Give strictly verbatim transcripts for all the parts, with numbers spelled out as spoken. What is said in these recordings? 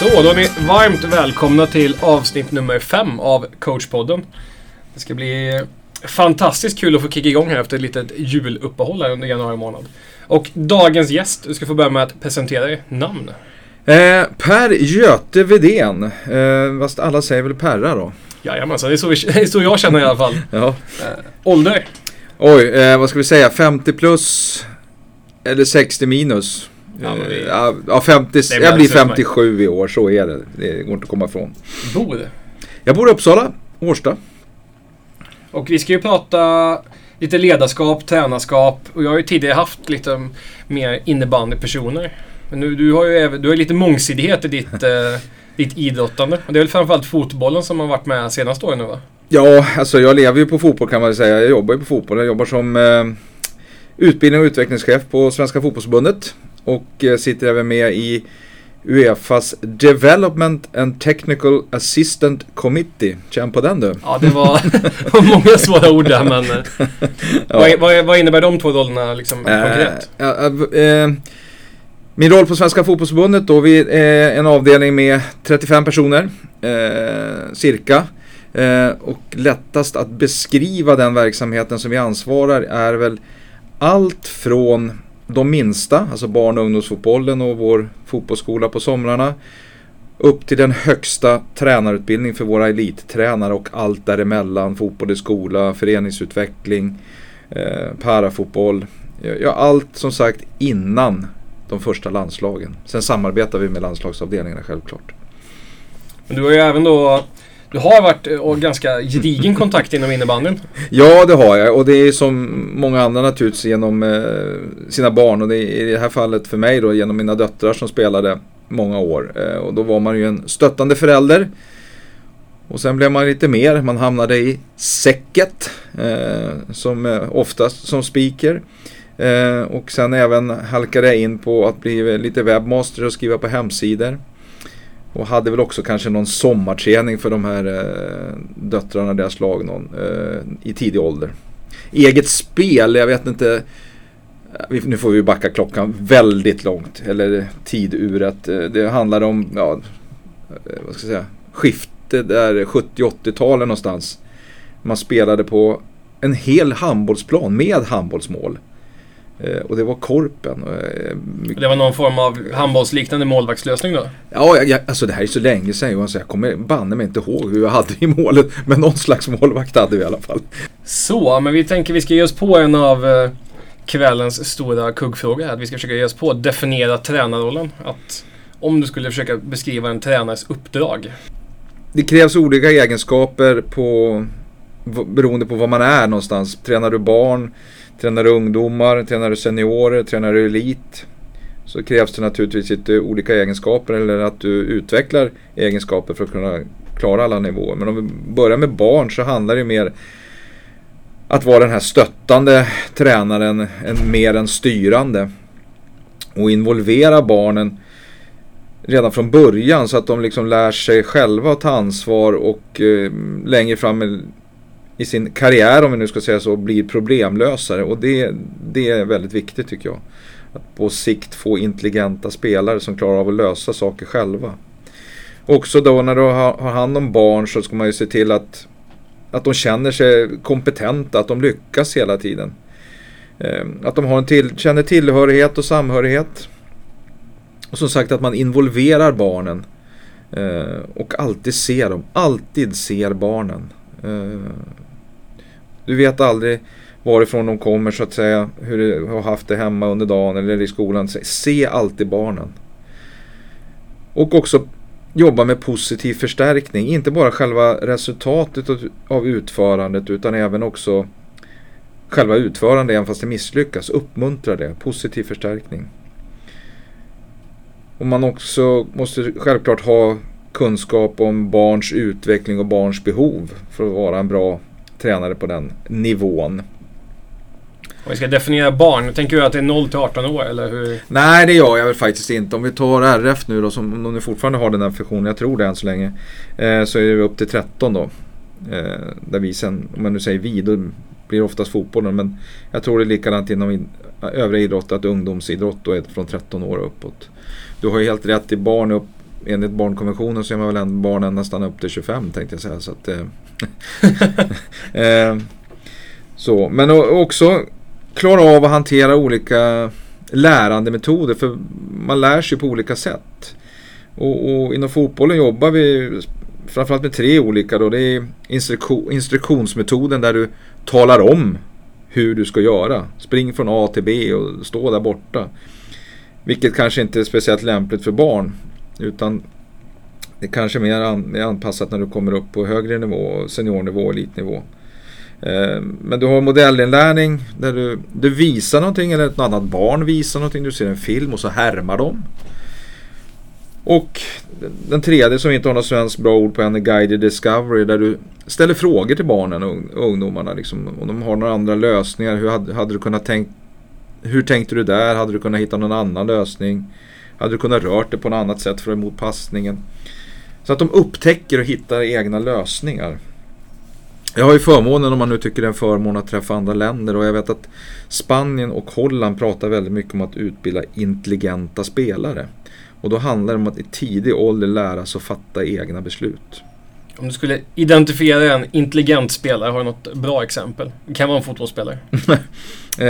Så, då är ni varmt välkomna till avsnitt nummer fem av Coachpodden. Det ska bli fantastiskt kul att få kicka igång här efter ett litet juluppehåll här under januari månad. Och dagens gäst, du ska få börja med att presentera dig namn. Eh, Per Götevedén, eh, fast alla säger väl Perra då? Jajamensan, det är så, vi, det är så jag känner i alla fall. Ja. eh, Ålder? Oj, eh, vad ska vi säga, femtio plus eller sextio minus. Ja, vi, ja, femtio, jag blir femtiosju i år, så är det. Det går inte att komma ifrån. Bor? Jag bor i Uppsala, Årsta. Och vi ska ju prata lite ledarskap, tränarskap. Och jag har ju tidigare haft lite mer innebandypersoner. Men nu, du har ju du har lite mångsidighet i ditt, eh, ditt idrottande. Och det är väl framförallt fotbollen som har varit med senaste åren nu, va? Ja, alltså jag lever ju på fotboll kan man säga. Jag jobbar ju på fotboll. Jag jobbar som eh, utbildning och utvecklingschef på Svenska fotbollsförbundet. Och eh, sitter även med i U E F As Development and Technical Assistant Committee. Känn på den du. Ja, det var, var många svåra ord där, men eh, ja. vad, vad, vad innebär de två rollerna liksom, konkret? Eh, eh, eh, min roll på Svenska fotbollsförbundet då, vi är en avdelning med trettiofem personer eh, cirka. Eh, och lättast att beskriva den verksamheten som vi ansvarar är väl allt från de minsta, alltså barn- och ungdomsfotbollen och vår fotbollsskola på somrarna, upp till den högsta tränarutbildning för våra elittränare och allt däremellan, fotboll i skola, föreningsutveckling, eh, parafotboll, ja, allt som sagt innan de första landslagen. Sen samarbetar vi med landslagsavdelningarna självklart. Men du har ju även då, du har varit och ganska gedigen kontakt inom innebandyn. Ja, det har jag, och det är som många andra naturligtvis genom eh, sina barn, och det är i det här fallet för mig då genom mina döttrar som spelade många år, eh, och då var man ju en stöttande förälder. Och sen blev man lite mer, man hamnade i säcket eh, som eh, oftast som speaker. Eh, och sen även halkade jag in på att bli lite webbmaster och skriva på hemsidor. Och hade väl också kanske någon sommarträning för de här eh, döttrarna, deras lag, någon, eh, i tidig ålder. Eget spel, jag vet inte, vi, nu får vi backa klockan väldigt långt, eller tiduret. Det handlar om, ja, vad ska jag säga, skiftet där sjuttio-åttiotalet någonstans. Man spelade på en hel handbollsplan med handbollsmål. Och det var korpen. Det var någon form av handbollsliknande målvaktslösning då? Ja, jag, jag, alltså det här är så länge sedan Johan, så jag kommer banne mig inte ihåg hur jag hade i målet. Men någon slags målvakt hade vi i alla fall. Så, men vi tänker vi ska ge oss på en av kvällens stora kuggfrågor. Att vi ska försöka ge oss på att definiera tränarrollen. Att om du skulle försöka beskriva en tränares uppdrag. Det krävs olika egenskaper på, beroende på vad man är någonstans. Tränar du barn, tränar du ungdomar, tränar du seniorer, tränar du elit, så krävs det naturligtvis lite olika egenskaper eller att du utvecklar egenskaper för att kunna klara alla nivåer. Men om vi börjar med barn så handlar det mer att vara den här stöttande tränaren en, mer än styrande, och involvera barnen redan från början så att de liksom lär sig själva att ta ansvar och eh, längre fram i sin karriär, om vi nu ska säga så, blir problemlösare. Och det, det är väldigt viktigt tycker jag. Att på sikt få intelligenta spelare som klarar av att lösa saker själva. Också då när du har hand om barn så ska man ju se till att, att de känner sig kompetenta, att de lyckas hela tiden. Att de har en till, känner tillhörighet och samhörighet. Och som sagt att man involverar barnen. Och alltid ser dem, alltid ser barnen. Du vet aldrig varifrån de kommer så att säga, hur du har haft det hemma under dagen eller i skolan. Se alltid barnen. Och också jobba med positiv förstärkning. Inte bara själva resultatet av utförandet utan även också själva utförandet, även fast det misslyckas. Uppmuntra det. Positiv förstärkning. Och man också måste självklart ha kunskap om barns utveckling och barns behov för att vara en bra tränare på den nivån. Och vi ska definiera barn. Tänker du att det är noll till arton år eller hur? Nej, det gör jag väl faktiskt inte. Om vi tar R F nu då, som om de fortfarande har den här funktionen, jag tror det än så länge, eh, så är det upp till tretton då. Eh, där vi sen, om man nu säger vi, då blir det oftast fotbollen, men jag tror det är likadant inom in, övriga idrott, att ungdomsidrott då är från tretton år uppåt. Du har ju helt rätt, i barn upp enligt barnkonventionen så är man väl en barnen nästan upp till tjugofem, tänkte jag säga. Så att, eh, så. Men också klara av att hantera olika lärandemetoder, för man lär sig på olika sätt. Och, och inom fotbollen jobbar vi framförallt med tre olika då. Det är instruktion, instruktionsmetoden där du talar om hur du ska göra. Spring från A till B och stå där borta. Vilket kanske inte är speciellt lämpligt för barn, utan det kanske är mer an, är anpassat när du kommer upp på högre nivå, seniornivå och elitnivå. Eh, men du har modellinlärning där du, du visar någonting eller ett annat barn visar någonting. Du ser en film och så härmar dem. Och den tredje som inte har något svenskt bra ord på en guided discovery, där du ställer frågor till barnen och ungdomarna liksom, om de har några andra lösningar. Hur hade, hade du kunnat tänkt, hur tänkte du där? Hade du kunnat hitta någon annan lösning? Hade du kunnat rört det på något annat sätt för att emot passningen? Så att de upptäcker och hittar egna lösningar. Jag har ju förmånen, om man nu tycker det är en förmån, att träffa andra länder, och jag vet att Spanien och Holland pratar väldigt mycket om att utbilda intelligenta spelare. Och då handlar det om att i tidig ålder lära sig att fatta egna beslut. Om du skulle identifiera en intelligent spelare, har du något bra exempel? Det kan vara en fotbollsspelare. eh,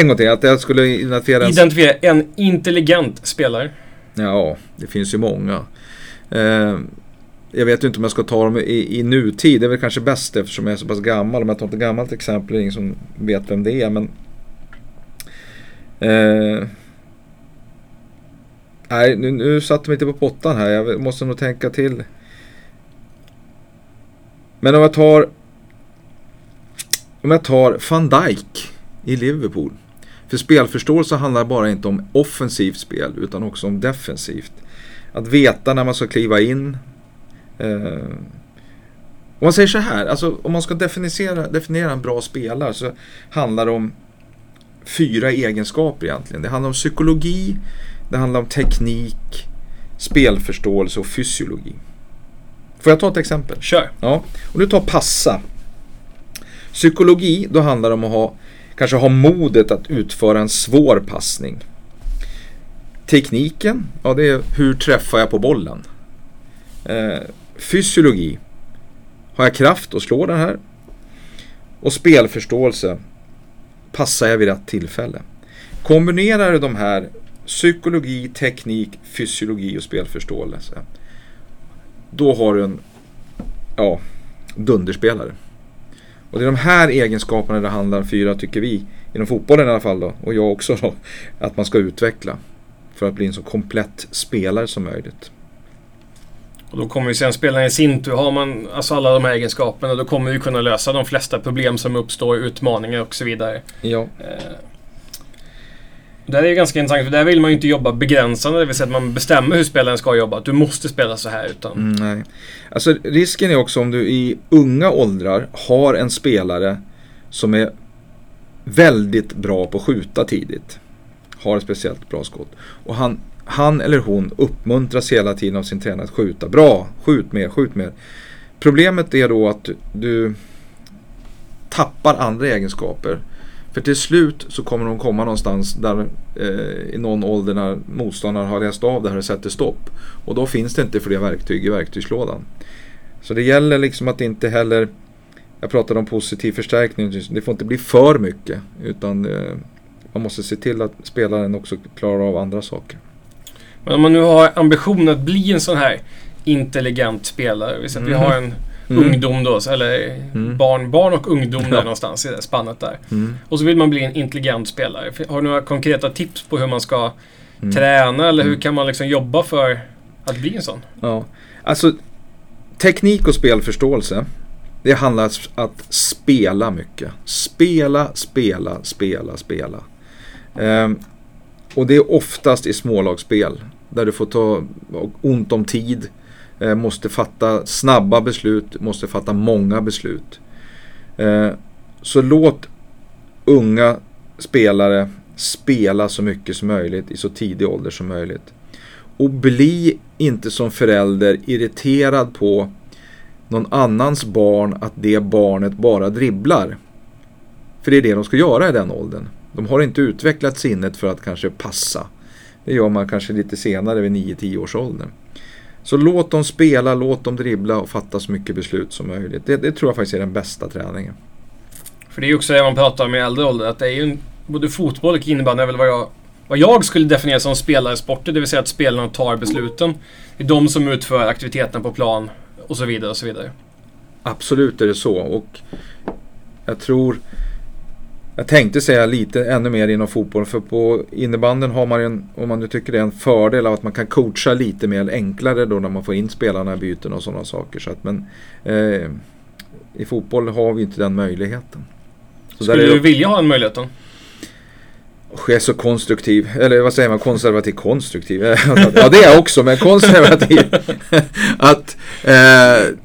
en gång till, att jag skulle identifiera en... Identifiera en intelligent spelare? Ja, det finns ju många. Eh, jag vet ju inte om jag ska ta dem i, i nutid. Det är väl kanske bäst eftersom jag är så pass gammal. Om jag tar ett gammalt exempel, det är ingen som vet vem det är. Men... Eh, Nej, nu, nu satt de inte på pottan här. Jag måste nog tänka till. Men om jag tar om jag tar Van Dijk i Liverpool. För spelförståelse handlar bara inte om offensivt spel utan också om defensivt. Att veta när man ska kliva in. Eh, om man säger så här, alltså om man ska definiera, definiera en bra spelare, så handlar det om fyra egenskaper egentligen. Det handlar om psykologi. Det handlar om teknik, spelförståelse och fysiologi. Får jag ta ett exempel? Kör. Ja, och nu tar passa. Psykologi, då handlar det om att ha, kanske ha modet att utföra en svår passning. Tekniken, ja det är hur träffar jag på bollen. Eh, fysiologi, har jag kraft att slå den här? Och spelförståelse, passar jag vid rätt tillfälle? Kombinerar du de här psykologi, teknik, fysiologi och spelförståelse, då har du en ja, dunderspelare. Och det är de här egenskaperna det handlar fyra, tycker vi, inom fotbollen i alla fall då, och jag också då, att man ska utveckla för att bli en så komplett spelare som möjligt. Och då kommer ju sen spelaren i sin tur, har man alltså alla de här egenskaperna, då kommer vi kunna lösa de flesta problem som uppstår, utmaningar och så vidare. Ja. Eh. Det är ju ganska intressant, för där vill man ju inte jobba begränsande, det vill säga att man bestämmer hur spelaren ska jobba, att du måste spela så här utan... Mm, nej. Alltså risken är också om du i unga åldrar har en spelare som är väldigt bra på att skjuta tidigt, har ett speciellt bra skott, och han, han eller hon uppmuntras hela tiden av sin tränare att skjuta. Bra, skjut mer, skjut mer. Problemet är då att du tappar andra egenskaper. För till slut så kommer de komma någonstans där eh, i någon ålder när motståndaren har läst av det här och sätter stopp. Och då finns det inte fler verktyg i verktygslådan. Så det gäller liksom att inte heller, jag pratade om positiv förstärkning, det får inte bli för mycket. Utan eh, man måste se till att spelaren också klarar av andra saker. Men om man nu har ambitionen att bli en sån här intelligent spelare, visst att mm. vi har en... Mm. ungdom då, eller mm. barn, barn och ungdom där ja. någonstans i det spannet där. Mm. Och så vill man bli en intelligent spelare. Har du några konkreta tips på hur man ska mm. träna eller hur kan man liksom jobba för att bli en sån? Ja, alltså teknik och spelförståelse, det handlar om att spela mycket. Spela, spela, spela, spela. Ehm, och det är oftast i smålagsspel där du får ta ont om tid. Måste fatta snabba beslut, måste fatta många beslut. Så låt unga spelare spela så mycket som möjligt i så tidig ålder som möjligt. Och bli inte som förälder irriterad på någon annans barn, att det barnet bara dribblar. För det är det de ska göra i den åldern. De har inte utvecklat sinnet för att kanske passa. Det gör man kanske lite senare vid nio till tio års åldern. Så låt dem spela, låt dem dribbla och fatta så mycket beslut som möjligt. Det, det tror jag faktiskt är den bästa träningen. För det är ju också det man pratar om i äldre ålder, att det är ju en, både fotboll och innebandy är väl vad jag, vad jag skulle definiera som spelare i sporten, det vill säga att spelarna tar besluten. Det är de som utför aktiviteten på plan och så vidare och så vidare. Absolut är det så, och jag tror, jag tänkte säga lite ännu mer inom fotboll, för på innebanden har man en, om man nu tycker det är en fördel av att man kan coacha lite mer enklare då när man får in spelarna i byten och sådana saker, så att, men eh, i fotboll har vi inte den möjligheten. Så skulle du vilja ha en möjlighet då? Jag är så konstruktiv, eller vad säger man, konservativ, konstruktiv, ja det är jag också, men konservativ att eh,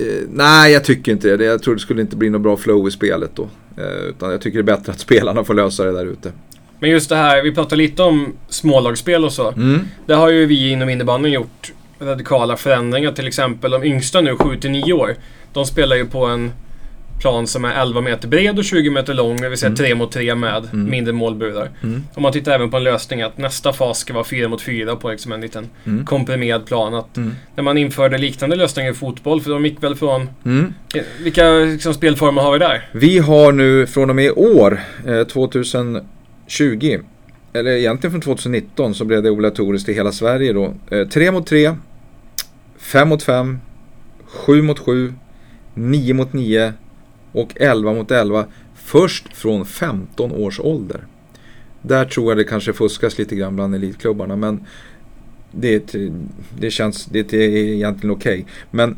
Eh, nej, jag tycker inte det. Jag tror det skulle inte bli något bra flow i spelet då. Eh, utan jag tycker det är bättre att spelarna får lösa det där ute. Men just det här, vi pratar lite om smålagsspel och så. Mm. Där har ju vi inom innebandyn gjort radikala förändringar. Till exempel de yngsta nu, sju till nio år. De spelar ju på en plan som är elva meter bred och tjugo meter lång. Det vill säga mm. tre mot tre med mm. mindre målburar. Mm. Och man tittar även på en lösning att nästa fas ska vara fyra mot fyra på liksom en liten mm. komprimerad plan. Att mm. när man införde liknande lösningar i fotboll, för de gick väl från... Mm. Vilka liksom spelformer har vi där? Vi har nu från och med i år, eh, tjugotjugo, eller egentligen från tjugonitton så blev det obligatoriskt i hela Sverige då. Eh, tre mot tre, fem mot fem, sju mot sju, nio mot nio... och elva mot elva först från femton års ålder. Där tror jag det kanske fuskas lite grann bland elitklubbarna, men det, det känns, det är egentligen okej. Okay. Men,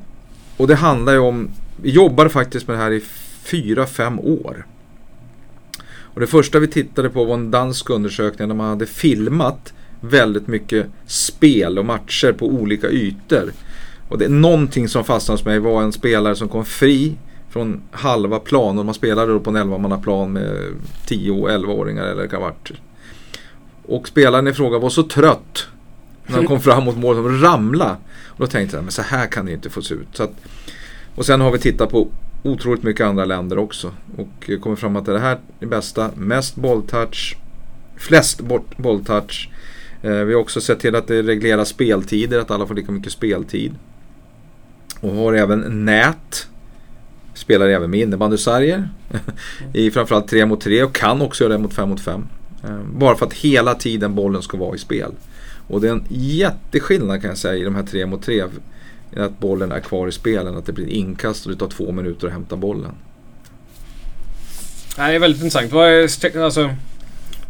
och det handlar ju om, vi jobbar faktiskt med det här i fyra fem år. Och det första vi tittade på var en dansk undersökning där man hade filmat väldigt mycket spel och matcher på olika ytor. Och det, någonting som fastnade hos mig var en spelare som kom fri från halva plan, och man spelade då på en elva-mannaplan med tio och elva-åringar eller det kan ha varit. Och spelaren i fråga var så trött när han kom fram mot mål som ramla. Och då tänkte jag, men så här kan det inte få se ut. Så att, och sen har vi tittat på otroligt mycket andra länder också och kommer fram att det här är bästa, mest bolltouch, flest bolltouch. Eh, vi har också sett till att det reglerar speltider, att alla får lika mycket speltid. Och har även nät. Spelar även med innebandysarger i framförallt tre mot tre och kan också göra det mot fem mot fem. Bara för att hela tiden bollen ska vara i spel. Och det är en jätteskillnad kan jag säga i de här tre mot tre, att bollen är kvar i spelen, att det blir inkast och det tar två minuter att hämta bollen. Det är väldigt intressant. Vad är, alltså,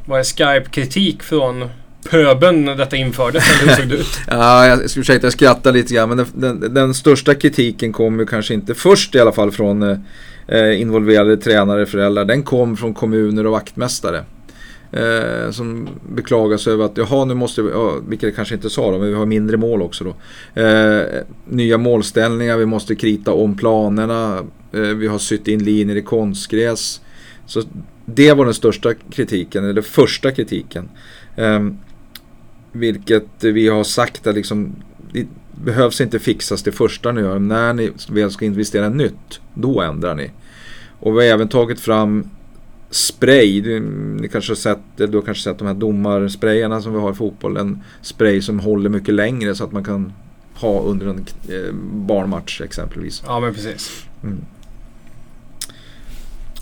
vad är Skype-kritik från pöben när detta infördes? Hur såg det ut? Ja, jag skulle ursäkta, jag skrattar lite grann, men den, den, den största kritiken kom ju kanske inte först i alla fall från eh, involverade tränare, föräldrar. Den kom från kommuner och vaktmästare eh, som beklagas över att jaha, nu måste vi, ja, vilket det kanske inte sa då, men vi har mindre mål också då. Eh, nya målställningar, vi måste krita om planerna, eh, vi har sytt in linjer i konstgräs. Så det var den största kritiken, eller första kritiken. Eh, Vilket vi har sagt att liksom, det behövs inte fixas det första ni gör. När ni väl ska investera nytt, då ändrar ni. Och vi har även tagit fram spray. Du, ni kanske har sett, du har kanske sett de här domarsprayerna som vi har i fotbollen. Spray som håller mycket längre så att man kan ha under en eh, barnmatch exempelvis. Ja, men precis. Mm.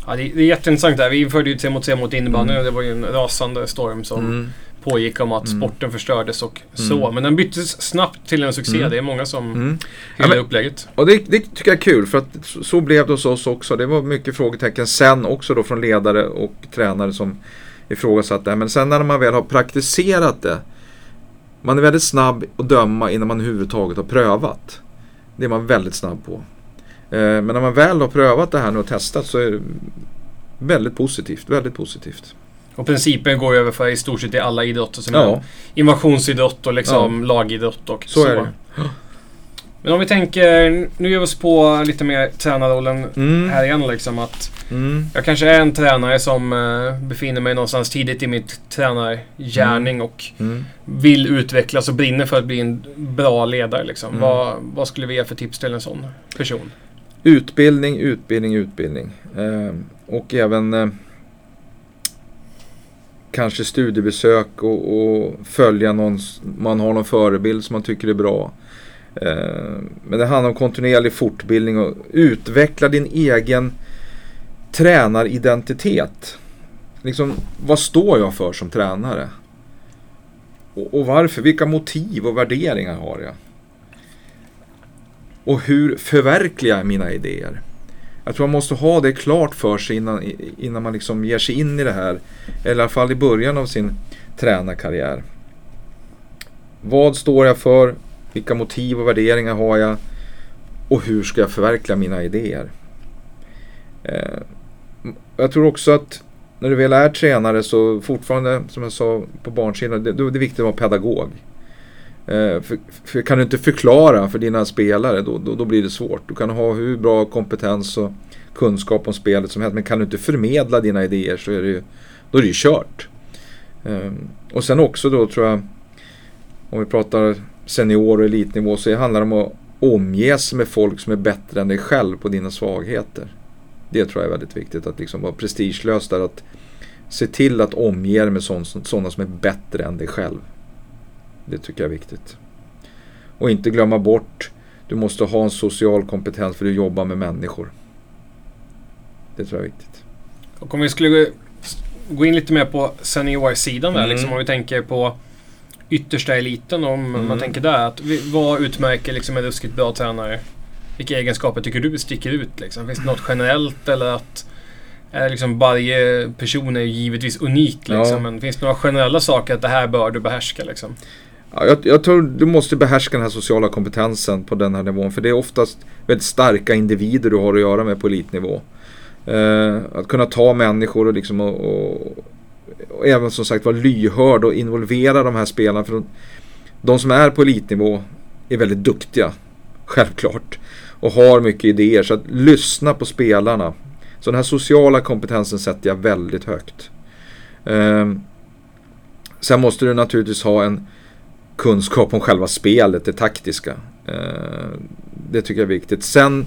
Ja, det, det är jätteintressant där. Vi införde ju tre mot tre mot innebandy mm. och det var ju en rasande storm som... Mm. pågick om att mm. sporten förstördes och mm. så. Men den byttes snabbt till en succé. Mm. Det är många som mm. hyllar ja, upplägget. Och det, det tycker jag är kul, för att så blev det hos oss också. Det var mycket frågetecken sen också då från ledare och tränare som ifrågasatte det. Men sen när man väl har praktiserat det, man är väldigt snabb att döma innan man överhuvudtaget har prövat. Det är man väldigt snabb på. Men när man väl har prövat det här nu och testat, så är det väldigt positivt. Väldigt positivt. Och principen går över för i stort sett i alla idrotter som ja. är invasionsidrott och liksom ja. lagidrott och så. så. Är det. Men om vi tänker, nu gör vi oss på lite mer tränarrollen mm. här igen liksom, att mm. jag kanske är en tränare som eh, befinner mig någonstans tidigt i mitt tränargärning mm. och mm. vill utvecklas och brinner för att bli en bra ledare liksom. Mm. Vad, vad skulle vi ge för tips till en sån person? Utbildning, utbildning, utbildning. Eh, och även... Eh, kanske studiebesök och, och följa någon, man har någon förebild som man tycker är bra. Eh, men det handlar om kontinuerlig fortbildning och utveckla din egen tränaridentitet. Liksom, vad står jag för som tränare? Och, och varför? Vilka motiv och värderingar har jag? Och hur förverkligar jag mina idéer? Jag tror man måste ha det klart för sig innan, innan man liksom ger sig in i det här. Eller i alla fall i början av sin tränarkarriär. Vad står jag för? Vilka motiv och värderingar har jag? Och hur ska jag förverkliga mina idéer? Eh, jag tror också att när du väl är tränare så fortfarande, som jag sa på barnsidan, det, det är viktigt att vara pedagog. Eh, för, för kan du inte förklara för dina spelare, då, då, då blir det svårt. Du kan ha hur bra kompetens och kunskap om spelet som helst, men kan du inte förmedla dina idéer så är det ju, då är det ju kört. Eh, och sen också då tror jag, om vi pratar senior och elitnivå, så handlar det om att omges med folk som är bättre än dig själv på dina svagheter. Det tror jag är väldigt viktigt, att liksom vara prestigelös där, att se till att omge dig med sådana som är bättre än dig själv. Det tycker jag är viktigt. Och inte glömma bort, du måste ha en social kompetens för du jobbar med människor. Det tror jag är viktigt. Och om vi skulle gå in lite mer på seniorsidan där, mm. liksom, om vi tänker på yttersta eliten, om mm. man tänker där, att vi, vad utmärker liksom en ruskigt bra tränare? Vilka egenskaper tycker du sticker ut? Liksom? Finns det något generellt, eller att är liksom varje person är givetvis unik? Liksom, ja. Men finns det några generella saker att det här bör du behärska? Liksom? Ja, jag, jag tror du måste behärska den här sociala kompetensen på den här nivån. För det är oftast väldigt starka individer du har att göra med på elitnivå. Eh, att kunna ta människor och, liksom och, och, och även som sagt vara lyhörd och involvera de här spelarna. För de, de som är på elitnivå är väldigt duktiga, självklart. Och har mycket idéer, så att lyssna på spelarna. Så den här sociala kompetensen sätter jag väldigt högt. Eh, sen måste du naturligtvis ha en kunskap om själva spelet, det taktiska. Eh, det tycker jag är viktigt. Sen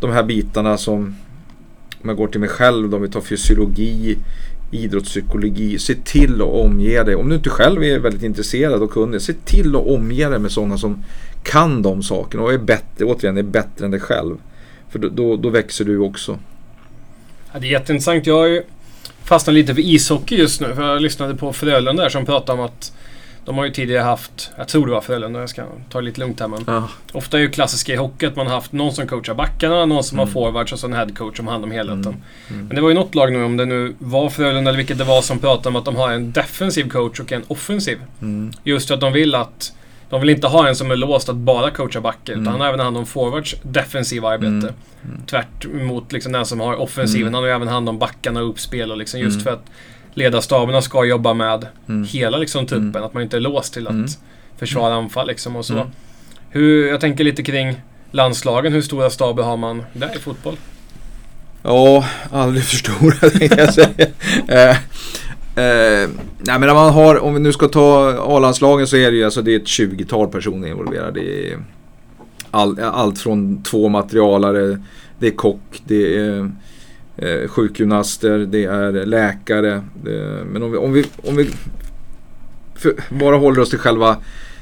de här bitarna som, om jag går till mig själv, om vi tar fysiologi, idrottspsykologi, se till att omge dig. Om du inte själv är väldigt intresserad och kunnig, se till att omge dig med sådana som kan de sakerna och är bättre, återigen är bättre än dig själv. För då, då, då växer du också. Ja, det är jätteintressant. Jag har ju fastnat lite för ishockey just nu, för jag lyssnade på Frölunda där som pratade om att de har ju tidigare haft, jag tror det var Frölunda, jag ska ta lite lugnt här, men ja. Ofta är ju klassiska i hockey att man har haft någon som coachar backarna, någon som mm. har forwards och så en headcoach som handlar om helheten. Mm. Mm. Men det var ju något lag nu, om det nu var Frölunda eller vilket det var, som pratade om att de har en defensiv coach och en offensiv. Mm. Just att de vill att De vill inte ha en som är låst att bara coacha backen, mm. utan han även hand om forwards defensiva arbete. Mm. Mm. Tvärt emot liksom den som har offensiven, mm. han har även hand om backarna och uppspel. Och liksom just mm. för att ledarstaberna ska jobba med mm. hela liksom truppen, mm. att man inte är låst till att mm. försvara anfall. Liksom och så. Mm. Hur, jag tänker lite kring landslagen, hur stora staber har man där i fotboll? Ja, aldrig för stora tänkte jag säga. Eh, nej, men man har, om vi nu ska ta A-landslagen, så är det ju alltså, det är ett tjugotal personer involverade i all, allt från två materialare, det är kock, det är eh, sjukgymnaster, det är läkare, det, men om vi, om vi, om vi för, bara håller oss till själva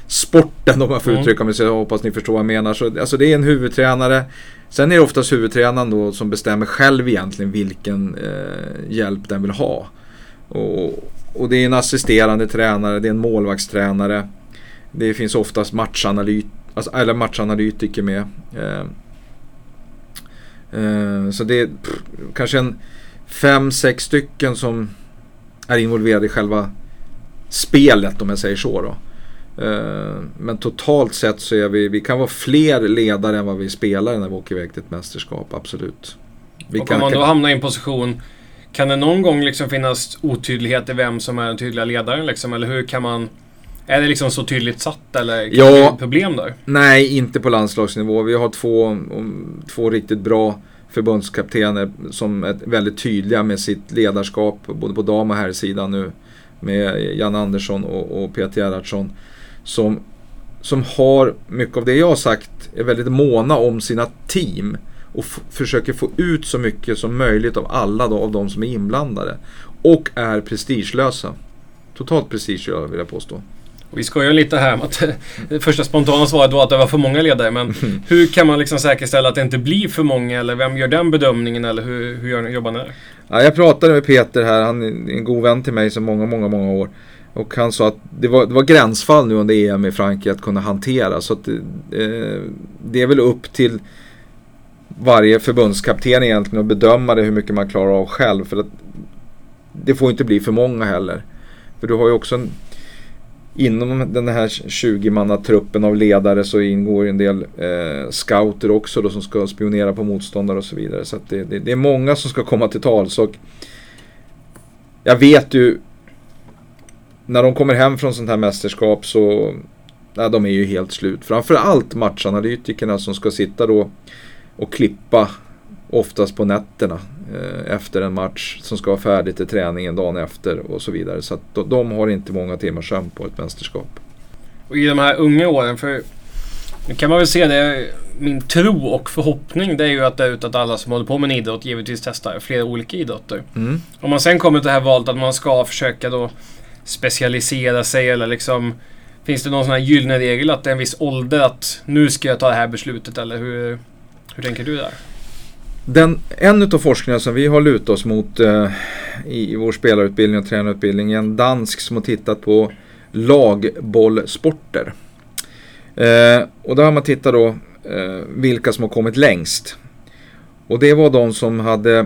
sporten, om man får mm. uttrycka mig så, jag hoppas ni förstår vad jag menar. Så, alltså det är en huvudtränare, sen är det oftast huvudtränaren då som bestämmer själv egentligen vilken eh, hjälp den vill ha. Och, och det är en assisterande tränare, det är en målvaktstränare, det finns oftast matchanalyt, alltså, eller matchanalytiker med. Eh, eh, så det är pff, kanske en fem sex stycken som är involverade i själva spelet, om jag säger så då. Eh, men totalt sett så är vi, vi kan vara fler ledare än vad vi spelar när vi åker iväg till ett mästerskap, absolut. Vi och kan, om man då kan hamnar i en position, kan det någon gång liksom finnas otydlighet i vem som är den tydliga ledaren? Liksom? Eller hur kan man, är det liksom så tydligt satt? Eller kan ja, det vara problem där? Nej, inte på landslagsnivå. Vi har två, två riktigt bra förbundskaptener som är väldigt tydliga med sitt ledarskap. Både på dam och herrsidan nu. Med Janne Andersson och, och Peter Gerhardsson. Som, som har mycket av det jag har sagt. Är väldigt måna om sina team. Och f- försöker få ut så mycket som möjligt av alla då, av de som är inblandade. Och är prestigelösa. totalt precis skulle jag vilja påstå. Vi skojar lite här med att det första spontana svaret var att det var för många ledare, men mm. hur kan man liksom säkerställa att det inte blir för många, eller vem gör den bedömningen, eller hur, hur gör, jobbar ni? Ja, jag pratade med Peter här, han är en god vän till mig sedan många, många, många år, och han sa att det var, det var gränsfall nu under E M i Frankrike att kunna hantera, så att, eh, det är väl upp till varje förbundskapten egentligen att bedöma det, hur mycket man klarar av själv, för att det får inte bli för många heller, för du har ju också en, inom den här tjugo-manna-truppen av ledare så ingår en del eh, scouter också då, som ska spionera på motståndare och så vidare. Så att det, det, det är många som ska komma till tals. Och jag vet ju, när de kommer hem från sånt här mästerskap så nej, de är ju helt slut. Framförallt matchanalytikerna som ska sitta då och klippa oftast på nätterna eh, efter en match som ska vara färdig till träningen dagen efter och så vidare. Så att de, de har inte många timmar sömn på ett mästerskap. Och i de här unga åren, för nu kan man väl se det, min tro och förhoppning det är ju att det är ut att alla som håller på med en idrott givetvis testar flera olika idrotter. Mm. Om man sen kommer till det här valet att man ska försöka då specialisera sig, eller liksom, finns det någon sån här gyllene regel att det är en viss ålder att nu ska jag ta det här beslutet, eller hur, hur tänker du där? Den, en av forskningarna som vi har lutat oss mot eh, i, i vår spelarutbildning och tränarutbildning är en dansk som har tittat på lagbollsporter. Eh, och där har man tittat då eh, vilka som har kommit längst. Och det var de som hade,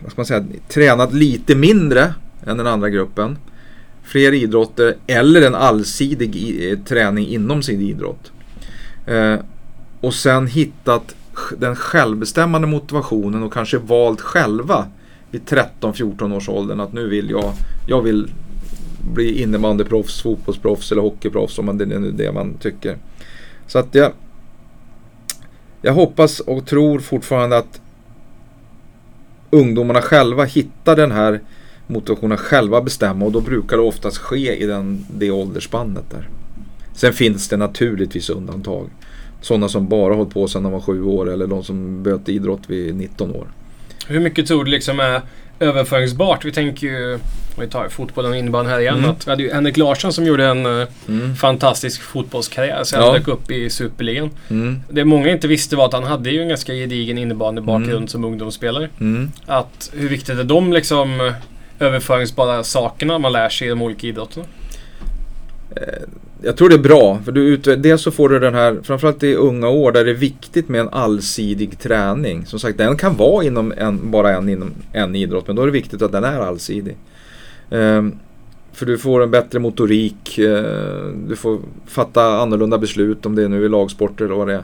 vad ska man säga, tränat lite mindre än den andra gruppen. Fler idrotter eller en allsidig i, träning inom sin idrott. Eh, och sen hittat den självbestämmande motivationen och kanske valt själva vid tretton fjorton års åldern att nu vill jag jag vill bli innebandyproffs, fotbollsproffs eller hockeyproffs, om det är nu det man tycker. Så att jag jag hoppas och tror fortfarande att ungdomarna själva hittar den här motivationen, själva bestämma, och då brukar det oftast ske i den, det åldersspannet där. Sen finns det naturligtvis undantag. Sådana som bara hållit på sedan de var sju år, eller de som börjat idrott vid nitton år. Hur mycket tror du liksom är överföringsbart? Vi tänker ju, vi tar fotbollen och innebandy här igen, mm. att vi hade ju Henrik Larsson som gjorde en mm. fantastisk fotbollskarriär, sen ja. dök upp i Superligan. Mm. Det många inte visste var att han hade ju en ganska gedigen innebandybakgrund mm. som ungdomsspelare. Mm. Att hur viktigt är de liksom överföringsbara sakerna man lär sig i de olika idrotterna? Eh. Jag tror det är bra, för du utve- dels så får du den här, framförallt i unga år där det är viktigt med en allsidig träning. Som sagt, den kan vara inom en, bara en, inom en idrott, men då är det viktigt att den är allsidig. Ehm, för du får en bättre motorik, ehm, du får fatta annorlunda beslut om det nu är lagsporter eller vad det är.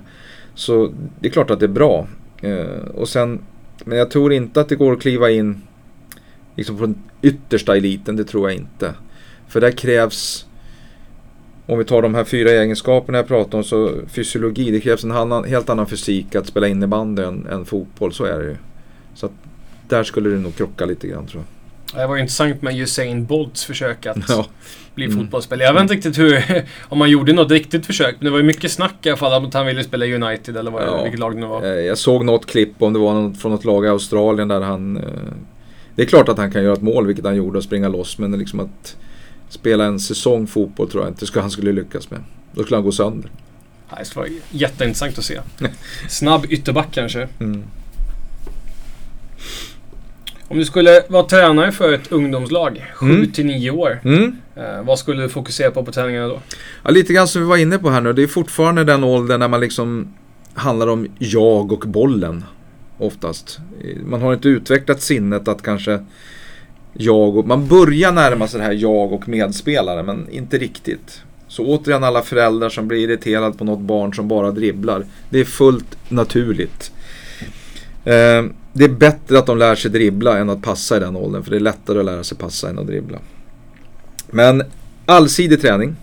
Så det är klart att det är bra. Ehm, och sen, men jag tror inte att det går att kliva in liksom på den yttersta eliten, det tror jag inte. För där krävs, om vi tar de här fyra egenskaperna jag pratar om, så fysiologi, det krävs en annan, helt annan fysik att spela innebandy än, än fotboll, så är det ju. Så att där skulle det nog krocka lite grann, tror jag. Det var ju intressant med Usain Bolts försök att ja. bli mm. fotbollsspelare. Jag vet inte riktigt hur, om man gjorde något riktigt försök, men det var ju mycket snack i alla fall om att han ville spela United, eller vad, ja. vilket lag det var. Jag såg något klipp, om det var något från något lag i Australien där han, det är klart att han kan göra ett mål, vilket han gjorde, och springa loss, men liksom att spela en säsong fotboll tror jag inte ska han skulle lyckas med. Då skulle han gå sönder. Nej, det var jätteintressant att se. Snabb ytterback kanske. Mm. Om du skulle vara tränare för ett ungdomslag, sju till nio år, mm. eh, vad skulle du fokusera på på träningarna då? Ja, lite grann som vi var inne på här nu. Det är fortfarande den åldern när man liksom handlar om jag och bollen oftast. Man har inte utvecklat sinnet att kanske jag och, man börjar närma sig det här jag och medspelare, men inte riktigt. Så återigen, alla föräldrar som blir irriterade på något barn som bara dribblar, det är fullt naturligt. Eh, det är bättre att de lär sig dribbla än att passa i den åldern, för det är lättare att lära sig passa än att dribbla. Men allsidig träning.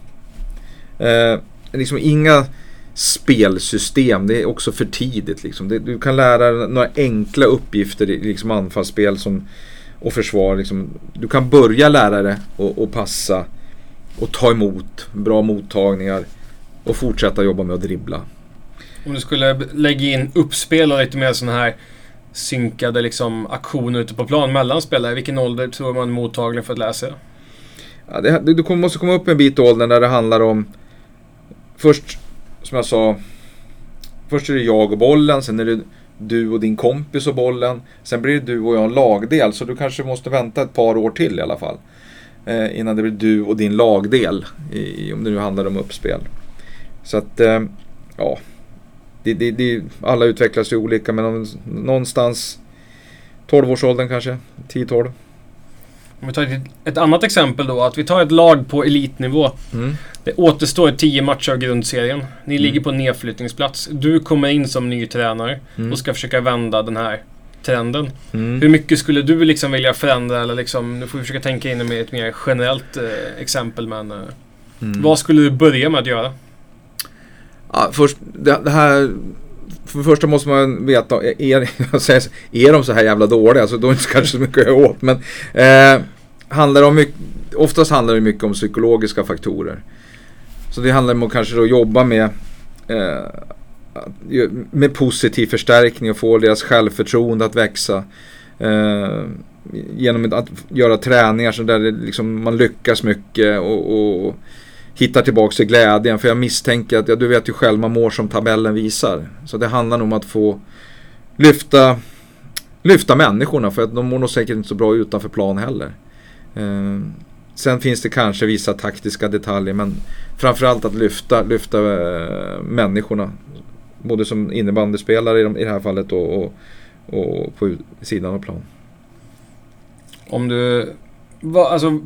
Eh, liksom inga spelsystem, det är också för tidigt. Liksom. Det, du kan lära dig några enkla uppgifter i liksom anfallsspel som och försvar, liksom, du kan börja lära dig och, och passa och ta emot bra mottagningar och fortsätta jobba med att dribbla. Om du skulle lägga in uppspel och lite mer sån här synkade liksom aktioner ute på plan mellan spelare, vilken ålder tror man mottaglig för att läsa? ja, det, du, du måste komma upp en bit i åldern där det handlar om, först som jag sa, först är det jag och bollen, sen är det du och din kompis och bollen, sen blir det du och jag en lagdel, så du kanske måste vänta ett par år till i alla fall eh, innan det blir du och din lagdel i, om det nu handlar om uppspel. Så att eh, ja det, det, det, alla utvecklas ju olika, men om, någonstans tolvårsåldern kanske, tio tolv. Om vi tar ett annat exempel då, att vi tar ett lag på elitnivå. Mm. Det återstår tio matcher av grundserien. Ni mm. ligger på nedflyttningsplats. Du kommer in som ny tränare mm. och ska försöka vända den här trenden. Mm. Hur mycket skulle du liksom vilja förändra? Eller liksom, nu får vi försöka tänka in med ett mer generellt eh, exempel. Men, eh, mm. vad skulle du börja med att göra? Ja, först, det, det här... För det första måste man veta, är, är de så här jävla dåliga? Så då är det kanske så mycket jag åt. Men eh, handlar om mycket, oftast handlar det mycket om psykologiska faktorer. Så det handlar om att kanske då jobba med, eh, med positiv förstärkning och få deras självförtroende att växa. Eh, genom att göra träningar så där det liksom, man lyckas mycket och... och hittar tillbaka till glädjen, för jag misstänker att ja, du vet ju själv, man mår som tabellen visar. Så det handlar om att få lyfta lyfta människorna, för att de mår nog säkert inte så bra utanför plan heller. Eh, sen finns det kanske vissa taktiska detaljer, men framförallt att lyfta lyfta eh, människorna, både som innebandyspelare i, de, i det här fallet och, och, och på sidan av plan. Om du va, alltså,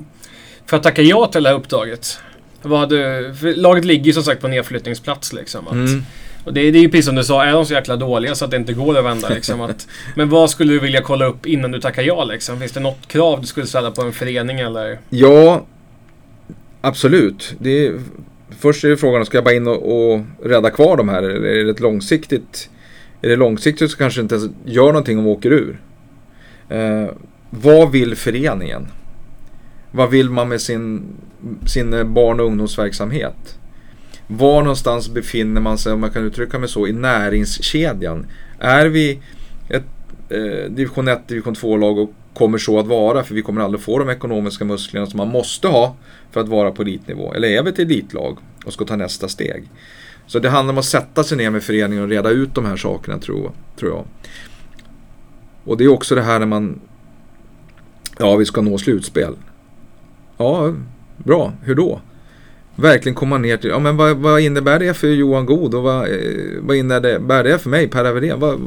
för att tacka ja till det här uppdraget. Vad du, laget ligger ju som sagt på nedflyttningsplats liksom, att, mm. och det, det är ju precis som du sa, är de så jäkla dåliga så att det inte går att vända liksom, att, men vad skulle du vilja kolla upp innan du tackar ja liksom? Finns det något krav du skulle ställa på en förening eller? Ja, absolut, det är, först är det frågan, ska jag bara in och, och rädda kvar de här, eller är det ett långsiktigt är det långsiktigt så kanske inte ens gör någonting om vi åker ur. eh, vad vill föreningen? Vad vill man med sin, sin barn- och ungdomsverksamhet? Var någonstans befinner man sig, om man kan uttrycka mig så, i näringskedjan? Är vi ett eh, division ett, division två-lag och kommer så att vara, för vi kommer aldrig få de ekonomiska musklerna som man måste ha för att vara på elitnivå? Eller är vi ett elitlag och ska ta nästa steg? Så det handlar om att sätta sig ner med föreningen och reda ut de här sakerna, tror, tror jag. Och det är också det här när man, ja, vi ska nå slutspel. Ja, bra. Hur då? Verkligen komma ner till, ja men vad, vad innebär det för Johan God och vad, vad innebär det för mig, Per Götevedén? Vad,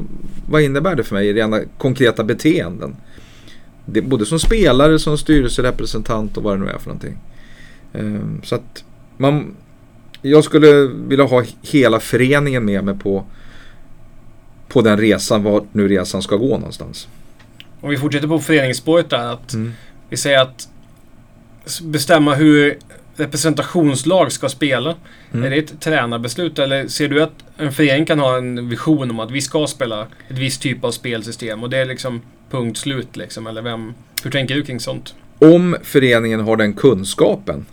vad innebär det för mig i rena konkreta beteenden? Det, både som spelare, som styrelserepresentant och vad det nu är för någonting. Um, så att man, jag skulle vilja ha hela föreningen med mig på, på den resan, vart nu resan ska gå någonstans. Om vi fortsätter på föreningsspåret där, att mm. vi säger att bestämma hur representationslag ska spela. Mm. Är det ett tränarbeslut, eller ser du att en förening kan ha en vision om att vi ska spela ett visst typ av spelsystem och det är liksom punkt slut liksom, eller vem, hur tänker du kring sånt? Om föreningen har den kunskapen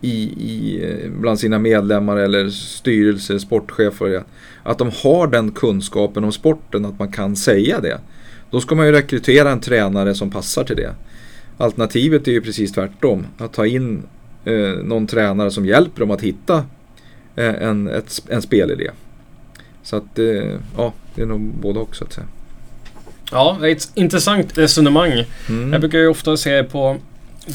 i, i, bland sina medlemmar eller styrelse, sportchefer, att de har den kunskapen om sporten att man kan säga det, då ska man ju rekrytera en tränare som passar till det. Alternativet är ju precis tvärtom, att ta in eh, någon tränare som hjälper dem att hitta eh, en, ett, en spelidé. Så att, eh, ja, det är nog både också att säga. Ja, det är ett intressant resonemang. Mm. Jag brukar ju ofta se på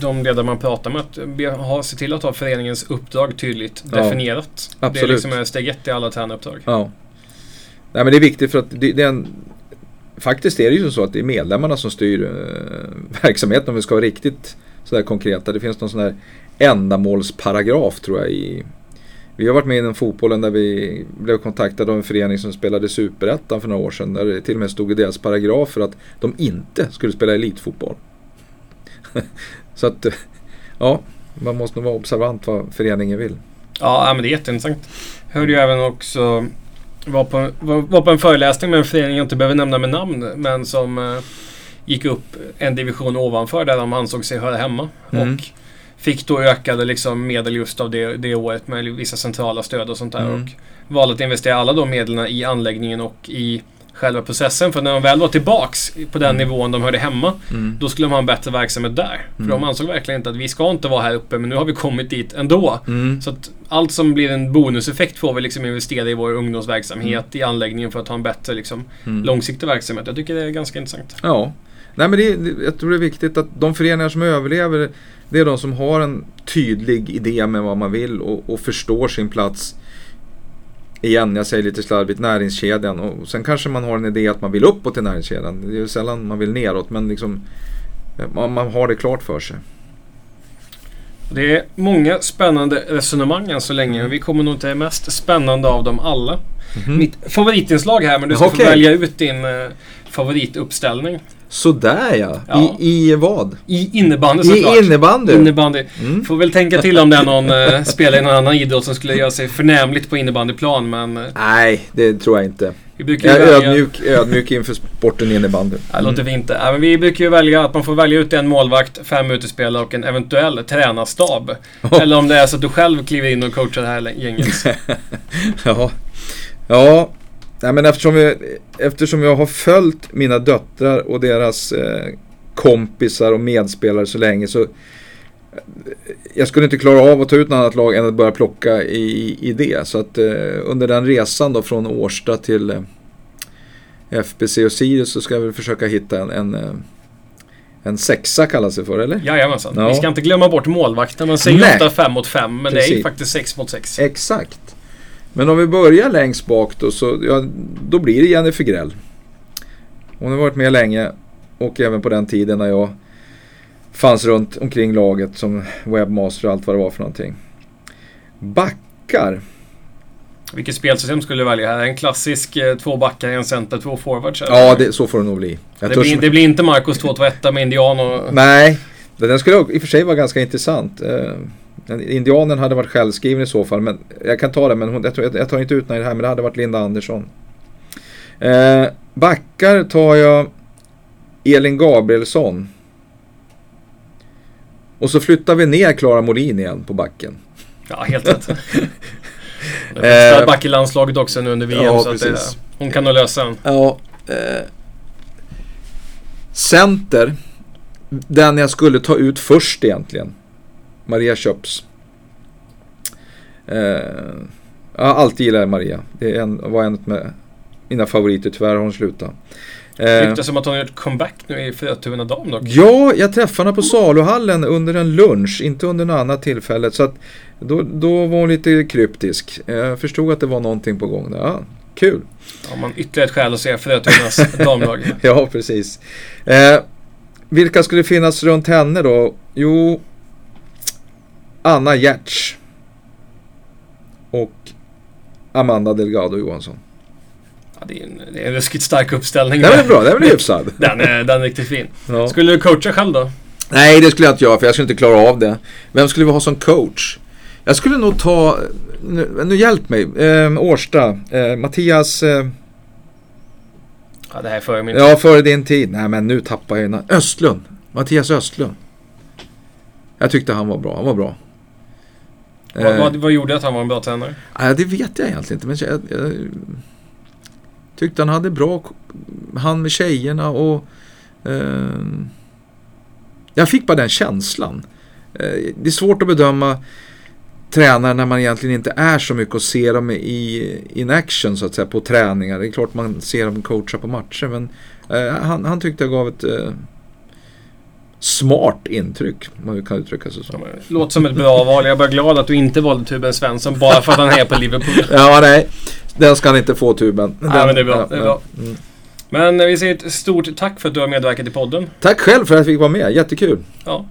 de ledare man pratar med att ha, se till att ha föreningens uppdrag tydligt ja, definierat. Absolut. Det är liksom steg ett i alla tränaruppdrag. Ja. Nej, men det är viktigt, för att det, det är en... Faktiskt är det ju så att det är medlemmarna som styr eh, verksamheten, om vi ska vara riktigt sådär konkreta. Det finns någon sån här ändamålsparagraf, tror jag. I, vi har varit med i den fotbollen där vi blev kontaktade av en förening som spelade Superettan för några år sedan, där det till och med stod i deras paragraf för att de inte skulle spela elitfotboll. Så att, ja, man måste nog vara observant vad föreningen vill. Ja, men det är jätteintressant. Hörde ju även också... Var på, var, var på en föreläsning med en förening jag inte behöver nämna med namn, men som eh, gick upp en division ovanför där de ansåg sig höra hemma mm. och fick då ökade liksom, medel just av det, det året med vissa centrala stöd och sånt där mm. och valde att investera alla de medlen i anläggningen och i själva processen. För när de väl var tillbaks på den mm. nivån de hörde hemma, mm. då skulle de ha en bättre verksamhet där. För mm. de ansåg verkligen inte att vi ska inte vara här uppe, men nu har vi kommit dit ändå. Mm. Så att allt som blir en bonuseffekt får vi liksom investera i vår ungdomsverksamhet, mm. i anläggningen, för att ha en bättre liksom, mm. långsiktig verksamhet. Jag tycker det är ganska intressant. Ja. Nej, men det, det, jag tror det är viktigt att de föreningar som överlever, det är de som har en tydlig idé med vad man vill och, och förstår sin plats. Igen, jag säger lite slarvigt, näringskedjan, och sen kanske man har en idé att man vill uppåt i näringskedjan. Det är ju sällan man vill neråt, men liksom man, man har det klart för sig. Det är många spännande resonemang än så länge. Vi kommer nog till det mest spännande av dem alla. Mm-hmm. Mitt favoritinslag här, men du ska okay. få välja ut din eh, favorituppställning. Sådär ja. ja. I, I vad? I innebandy såklart. I innebandy? innebandy. Mm. Får väl tänka till om det är någon eh, spelare i någon annan idrott som skulle göra sig förnämligt på innebandyplan, men... Eh, Nej, det tror jag inte. Vi brukar jag är välja... ödmjuk, ödmjuk inför sporten innebandy. Mm. Ja, låter vi inte. Ja, men vi brukar ju välja att man får välja ut en målvakt, fem utespelare och en eventuell tränarstab. Oh. Eller om det är så att du själv kliver in och coachar det här gänget. ja. Ja, men eftersom, vi, eftersom jag har följt mina döttrar och deras eh, kompisar och medspelare så länge, så jag skulle inte klara av att ta ut något annat lag än att börja plocka i, i det. Så att eh, under den resan då från Årsta till eh, F B C och Sirius, så ska jag väl försöka hitta en... en eh, En sexa kallas det för, eller? Jajamensan, ja. Vi ska inte glömma bort målvakten. Man säger Nej. ofta fem mot fem, men Precis. det är faktiskt sex mot sex. Exakt. Men om vi börjar längst bak då, så ja, då blir det Jennifer Grell. Hon har varit med länge, och även på den tiden när jag fanns runt omkring laget som webbmaster och allt vad det var för någonting. Backar. Vilket spelsystem skulle du välja här? En klassisk eh, två backar, en center, två forwards? Eller? Ja, det, så får det nog bli. Det blir, det blir inte Marcus två två ett med Indian och... Nej, den skulle i och för sig vara ganska intressant. Eh, indianen hade varit självskriven i så fall, men jag kan ta det, men hon, jag, tror, jag, jag tar inte ut när det här, men det hade varit Linda Andersson. Eh, backar tar jag Elin Gabrielsson. Och så flyttar vi ner Klara Molin igen på backen. Ja, helt rätt. Det är back i landslaget också nu under V M, ja, så att det, hon kan nog lösa den. Ja, eh, center, den jag skulle ta ut först egentligen, Maria Köps. Eh, jag har alltid gillat Maria. Det är en, var en av mina favoriter, tyvärr har hon slutat. Det ryktas som att hon har gjort comeback nu i Frötuvena Dam dock. Ja, jag träffade henne på Salohallen under en lunch, inte under något annat tillfälle. Så att då, då var hon lite kryptisk. Jag förstod att det var någonting på gång där. Ja, kul. Ja, man ytterligare ett skäl att se Frötuvenas damlag. Ja, precis. Eh, vilka skulle finnas runt henne då? Jo, Anna Gertsch och Amanda Delgado Johansson. Det är en, det är en röskigt stark uppställning. Den är bra, den är hyfsad. Den är, den är riktigt fin. Ja. Skulle du coacha själv då? Nej, det skulle jag inte göra, för jag skulle inte klara av det. Vem skulle vi ha som coach? Jag skulle nog ta... Nu, nu hjälp mig. Eh, Årsta. Eh, Mattias... Eh, ja, det här är före min tid. Ja, före din tid. Nej, men nu tappar jag en. Östlund. Mattias Östlund. Jag tyckte han var bra. Han var bra. Eh, vad, vad, vad gjorde att han var en bra tränare? Nej, det vet jag egentligen inte. Men jag... jag tyckte han hade bra, han med tjejerna och eh, jag fick bara den känslan. Eh, det är svårt att bedöma tränare när man egentligen inte är så mycket och ser dem i in action så att säga på träningar. Det är klart man ser dem coacha på matcher, men eh, han, han tyckte jag gav ett eh, smart intryck, man kan uttrycka sig så. Låter som ett bra val. Jag är bara glad att du inte valde Tuben Svensson bara för att han är på Liverpool. Ja, nej. Den ska han inte få, Tuben. Den, ja, men det är bra. Ja, det är bra. Mm. Men vi säger ett stort tack för att du har medverkat i podden. Tack själv för att jag fick vara med. Jättekul. Ja.